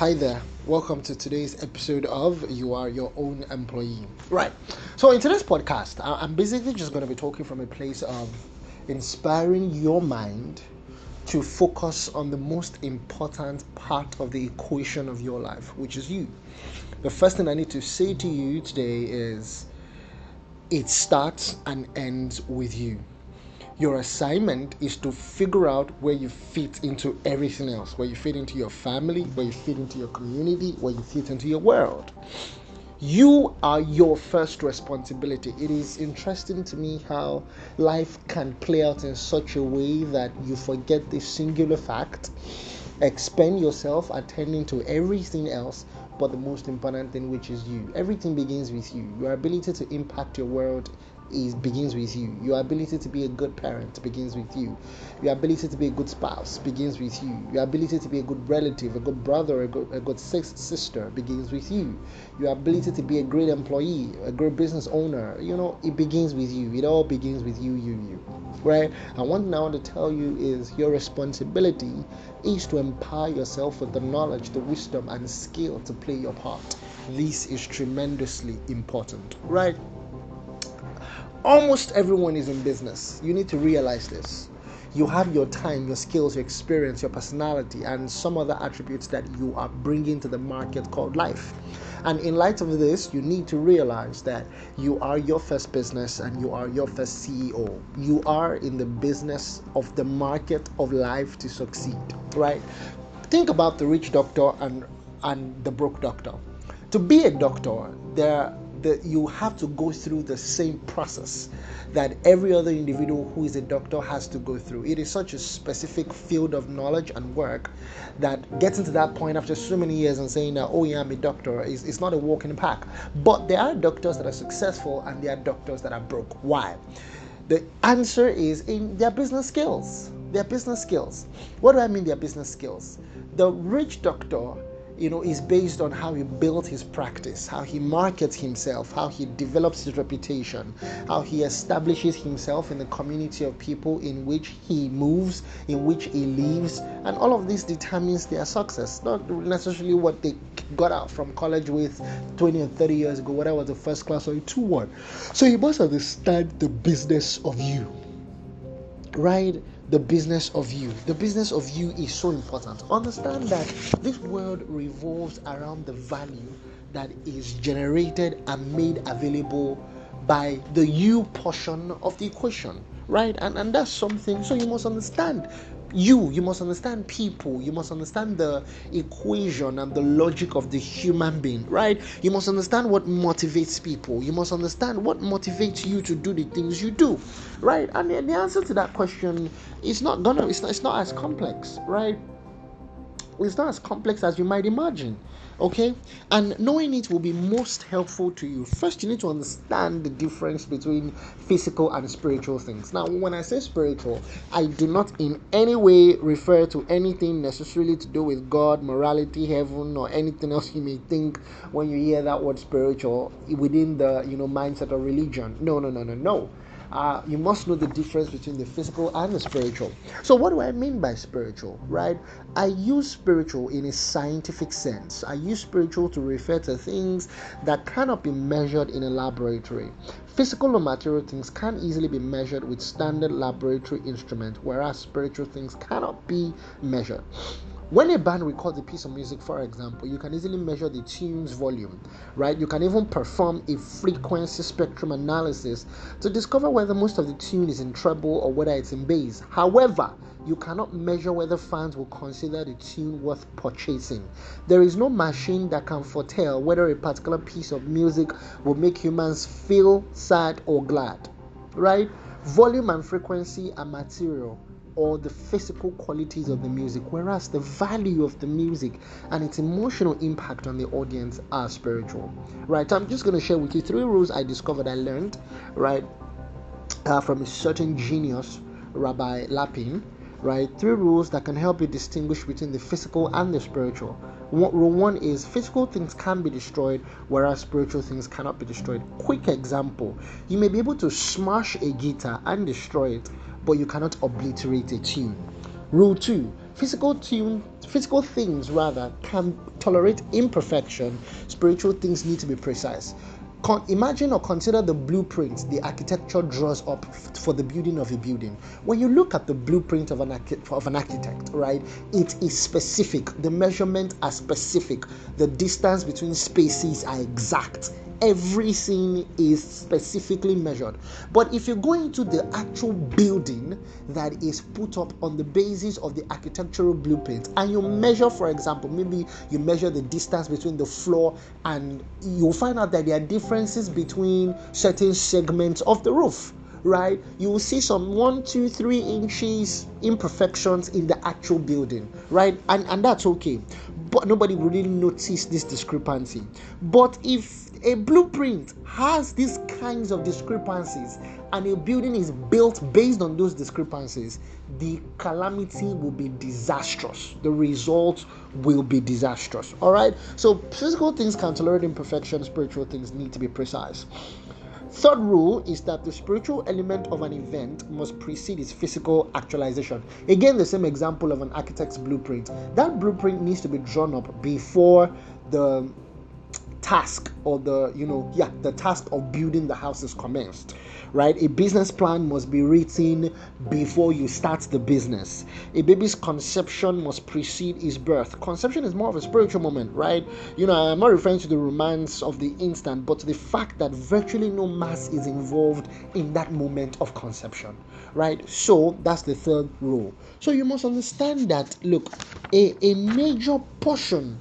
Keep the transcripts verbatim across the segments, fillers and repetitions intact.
Hi there, welcome to today's episode of You Are Your Own Employee. Right, so in today's podcast, I'm basically just going to be talking from a place of inspiring your mind to focus on the most important part of the equation of your life, which is you. The first thing I need to say to you today is it starts and ends with you. Your assignment is to figure out where you fit into everything else, where you fit into your family, where you fit into your community, where you fit into your world. You are your first responsibility. It is interesting to me how life can play out in such a way that you forget this singular fact, expend yourself attending to everything else, but the most important thing, which is you. Everything begins with you. Your ability to impact your world is begins with you. Your ability to be a good parent begins with you. Your ability to be a good spouse begins with you. Your ability to be a good relative, a good brother, a good, a good sister begins with you. Your ability to be a great employee, a great business owner, you know, it begins with you. It all begins with you, you, you, right? And one thing I want to tell you is your responsibility is to empower yourself with the knowledge, the wisdom, and skill to play your part. This is tremendously important, right? Almost everyone is in business. You need to realize this. You have your time, your skills, your experience, your personality, and some other attributes that you are bringing to the market called life. And in light of this, you need to realize that you are your first business and you are your first C E O. You are in the business of the market of life to succeed, right? Think about the rich doctor and, and the broke doctor. To be a doctor, there that you have to go through the same process that every other individual who is a doctor has to go through. It is such a specific field of knowledge and work that getting to that point after so many years and saying that, oh yeah, I'm a doctor, is it's not a walk in the park. But there are doctors that are successful and there are doctors that are broke. Why? The answer is in their business skills. Their business skills. What do I mean their business skills? The rich doctor, you know, is based on how he built his practice, how he markets himself, how he develops his reputation, how he establishes himself in the community of people in which he moves, in which he lives, and all of this determines their success, not necessarily what they got out from college with twenty or thirty years ago, whether it was a first class or a two one. So you must understand the business of you, right? The business of you. The business of you is so important. Understand that this world revolves around the value that is generated and made available by the you portion of the equation, right? And and that's something, so you must understand you, you must understand people, you must understand the equation and the logic of the human being, right? You must understand what motivates people, you must understand what motivates you to do the things you do, right? And the, the answer to that question is not gonna, it's not, it's not as complex, right? It's not as complex as you might imagine, okay? And knowing it will be most helpful to you. First, you need to understand the difference between physical and spiritual things. Now, when I say spiritual, I do not in any way refer to anything necessarily to do with God, morality, heaven, or anything else you may think when you hear that word spiritual within the, you know, mindset of religion. No, no, no, no, no. Uh, you must know the difference between the physical and the spiritual. So what do I mean by spiritual, right? I use spiritual in a scientific sense. I use spiritual to refer to things that cannot be measured in a laboratory. Physical or material things can easily be measured with standard laboratory instruments, whereas spiritual things cannot be measured. When a band records a piece of music, for example, you can easily measure the tune's volume, right? You can even perform a frequency spectrum analysis to discover whether most of the tune is in treble or whether it's in bass. However, you cannot measure whether fans will consider the tune worth purchasing. There is no machine that can foretell whether a particular piece of music will make humans feel sad or glad, right? Volume and frequency are material, or the physical qualities of the music, whereas the value of the music and its emotional impact on the audience are spiritual, right? I'm just going to share with you three rules I discovered, I learned, right, uh, from a certain genius, Rabbi Lapin, right? Three rules that can help you distinguish between the physical and the spiritual. Rule one is physical things can be destroyed, whereas spiritual things cannot be destroyed. Quick example, you may be able to smash a guitar and destroy it, but you cannot obliterate a tune. Rule two, Physical tune, physical things rather can tolerate imperfection. Spiritual things need to be precise. Con- imagine or consider the blueprint the architecture draws up f- for the building of a building. When you look at the blueprint of an, archi- of an architect, right, it is specific. The measurements are specific. The distance between spaces are exact. Everything is specifically measured. But if you go into the actual building that is put up on the basis of the architectural blueprint, and you measure, for example, maybe you measure the distance between the floor, and you'll find out that there are differences between certain segments of the roof, right? You will see some one, two, three inches imperfections in the actual building, right? And and that's okay. But nobody really notice this discrepancy. But if a blueprint has these kinds of discrepancies, and a building is built based on those discrepancies, the calamity will be disastrous. The result will be disastrous. All right? So physical things can tolerate imperfection. Spiritual things need to be precise. Third rule is that the spiritual element of an event must precede its physical actualization. Again, the same example of an architect's blueprint. That blueprint needs to be drawn up before the task or the you know yeah the task of building the house is commenced, right? A business plan must be written before you start the business. A baby's conception must precede his birth. Conception is more of a spiritual moment, right? You know, I'm not referring to the romance of the instant, but to the fact that virtually no mass is involved in that moment of conception, right? So that's the third rule. So you must understand that, look, a, a major portion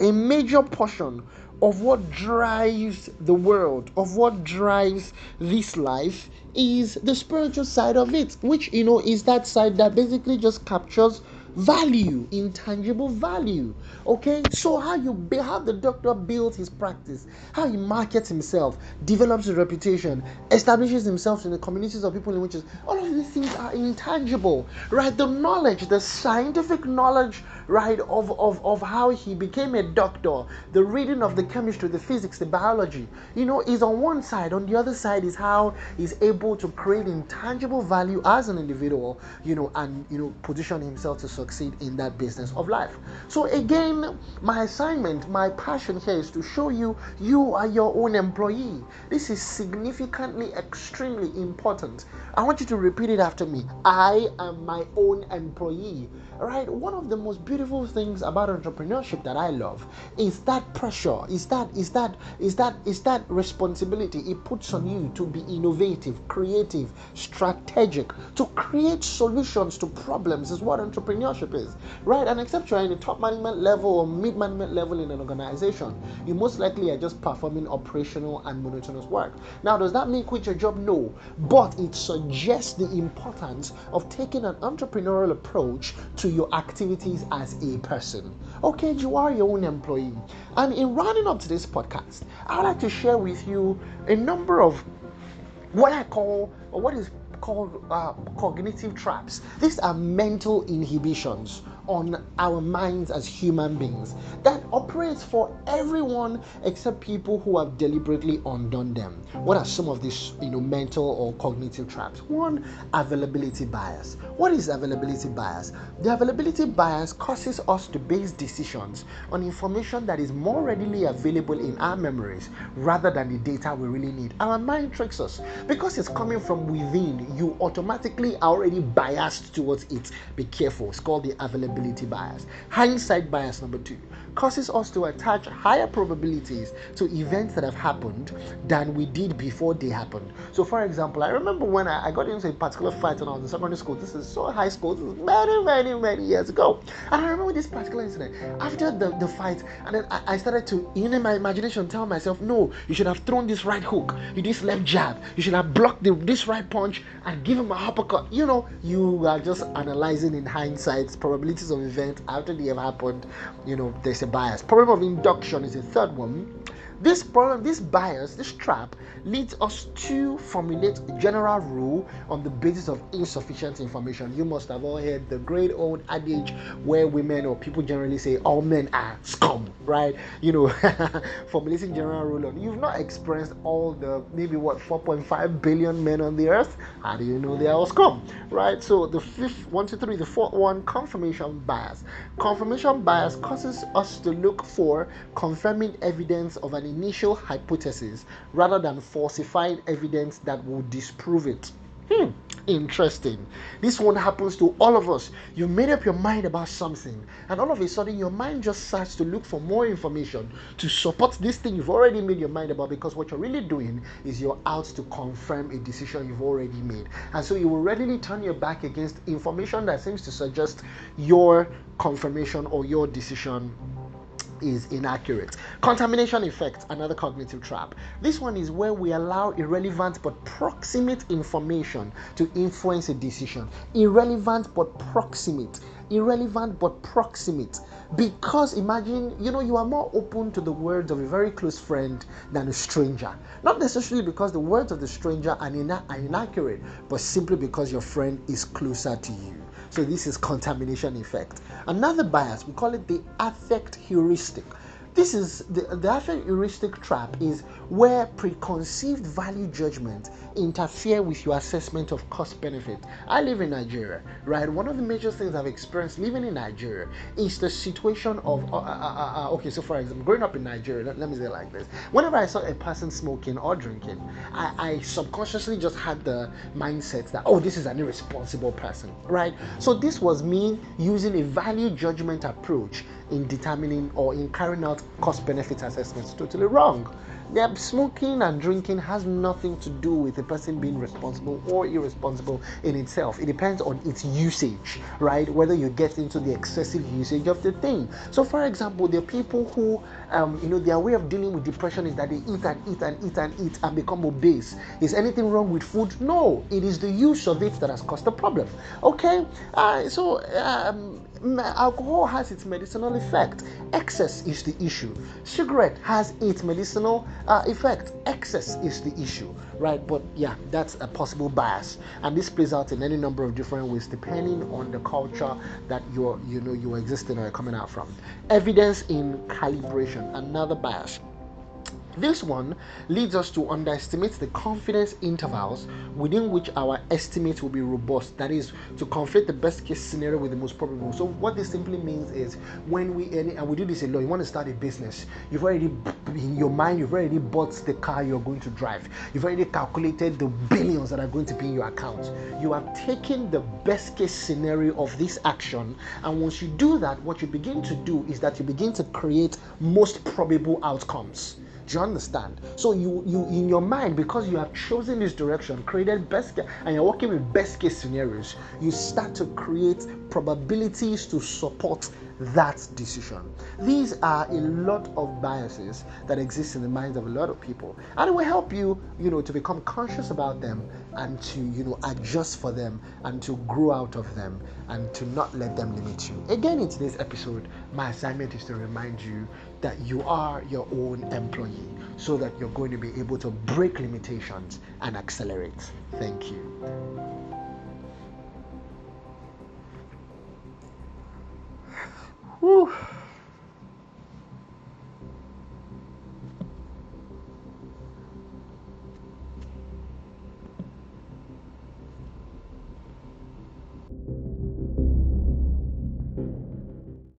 A major portion of what drives the world, of what drives this life, is the spiritual side of it, which, you know, is that side that basically just captures value, intangible value. Okay, so how you be, how the doctor builds his practice, how he markets himself, develops his reputation, establishes himself in the communities of people in which is, all of these things are intangible, right? The knowledge, the scientific knowledge, right, of, of, of how he became a doctor, the reading of the chemistry, the physics, the biology, you know, is on one side. On the other side is how he's able to create intangible value as an individual, you know, and, you know, position himself to succeed in that business of life. So again, my assignment, my passion here is to show you, you are your own employee. This is significantly, extremely important. I want you to repeat it after me. I am my own employee. All right. One of the most beautiful things about entrepreneurship that I love is that pressure, is that is that is that is that responsibility it puts on you to be innovative, creative, strategic, to create solutions to problems is what entrepreneurship is, right? And except you're in a top management level or mid management level in an organization, you most likely are just performing operational and monotonous work. Now, does that mean quit your job? No, but it suggests the importance of taking an entrepreneurial approach to your activities as a person. Okay, you are your own employee. And in rounding up today's podcast, I would like to share with you a number of what I call, or what is called uh, cognitive traps. These are mental inhibitions on our minds as human beings that operates for everyone except people who have deliberately undone them. What are some of these, you know, mental or cognitive traps? One, availability bias. What is availability bias? The availability bias causes us to base decisions on information that is more readily available in our memories rather than the data we really need. Our mind tricks us. Because it's coming from within, you automatically are already biased towards it. Be careful. It's called the availability bias. Hindsight bias, number two, causes us to attach higher probabilities to events that have happened than we did before they happened. So, for example, I remember when I, I got into a particular fight when I was in secondary school. This is so high school. This is many, many, many years ago. And I remember this particular incident. After the, the fight, and then I, I started to, in my imagination, tell myself, no, you should have thrown this right hook, you this left jab, you should have blocked the, this right punch and give him a uppercut. You know, you are just analyzing in hindsight probabilities of events after they have happened. You know, there's a bias. Problem of induction is the third one. This problem, this bias, this trap leads us to formulate a general rule on the basis of insufficient information. You must have all heard the great old adage where women or people generally say all men are scum, right? You know, formulating general rule on. You've not experienced all the maybe what four point five billion men on the earth. How do you know they are all scum, right? So the fifth one, two, three, the fourth one, confirmation bias. Confirmation bias causes us to look for confirming evidence of an initial hypothesis rather than falsifying evidence that will disprove it. Hmm, interesting. This one happens to all of us. You made up your mind about something, and all of a sudden your mind just starts to look for more information to support this thing you've already made your mind about, because what you're really doing is you're out to confirm a decision you've already made. And so you will readily turn your back against information that seems to suggest your confirmation or your decision is inaccurate. Contamination effect, another cognitive trap. This one is where we allow irrelevant but proximate information to influence a decision. Irrelevant but proximate. Irrelevant but proximate. Because imagine, you know, you are more open to the words of a very close friend than a stranger. Not necessarily because the words of the stranger are, ina- are inaccurate, but simply because your friend is closer to you. So this is contamination effect. Another bias, we call it the affect heuristic. This is the, the affect heuristic trap is where preconceived value judgment interfere with your assessment of cost benefit. I live in Nigeria, right? One of the major things I've experienced living in Nigeria is the situation of, uh, uh, uh, uh, okay, so for example, growing up in Nigeria, let, let me say it like this. Whenever I saw a person smoking or drinking, I, I subconsciously just had the mindset that, oh, this is an irresponsible person, right? So this was me using a value judgment approach in determining or in carrying out cost-benefit assessments. Totally wrong. Yeah, smoking and drinking has nothing to do with a person being responsible or irresponsible in itself. It depends on its usage, right? Whether you get into the excessive usage of the thing. So, for example, there are people who, um, you know, their way of dealing with depression is that they eat and eat and eat and eat and become obese. Is anything wrong with food? No. It is the use of it that has caused the problem. Okay? Uh, so, um... alcohol has its medicinal effect. Excess is the issue. Cigarette has its medicinal uh, effect. Excess is the issue, right? But yeah, that's a possible bias, and this plays out in any number of different ways depending on the culture that you're, you know, you're existing or you're coming out from. Evidence in calibration, another bias. This one leads us to underestimate the confidence intervals within which our estimates will be robust. That is, to conflate the best case scenario with the most probable. So what this simply means is, when we, and we do this a lot, you want to start a business, you've already, in your mind, you've already bought the car you're going to drive. You've already calculated the billions that are going to be in your account. You have taken the best case scenario of this action, and once you do that, what you begin to do is that you begin to create most probable outcomes. Do you understand? So you, you in your mind, because you have chosen this direction, created best case, and you're working with best case scenarios, you start to create probabilities to support that decision. These are a lot of biases that exist in the minds of a lot of people, and it will help you, you know, to become conscious about them and to, you know, adjust for them and to grow out of them and to not let them limit you. Again, in today's episode, my assignment is to remind you that you are your own employee, so that you're going to be able to break limitations and accelerate. Thank you. Whew.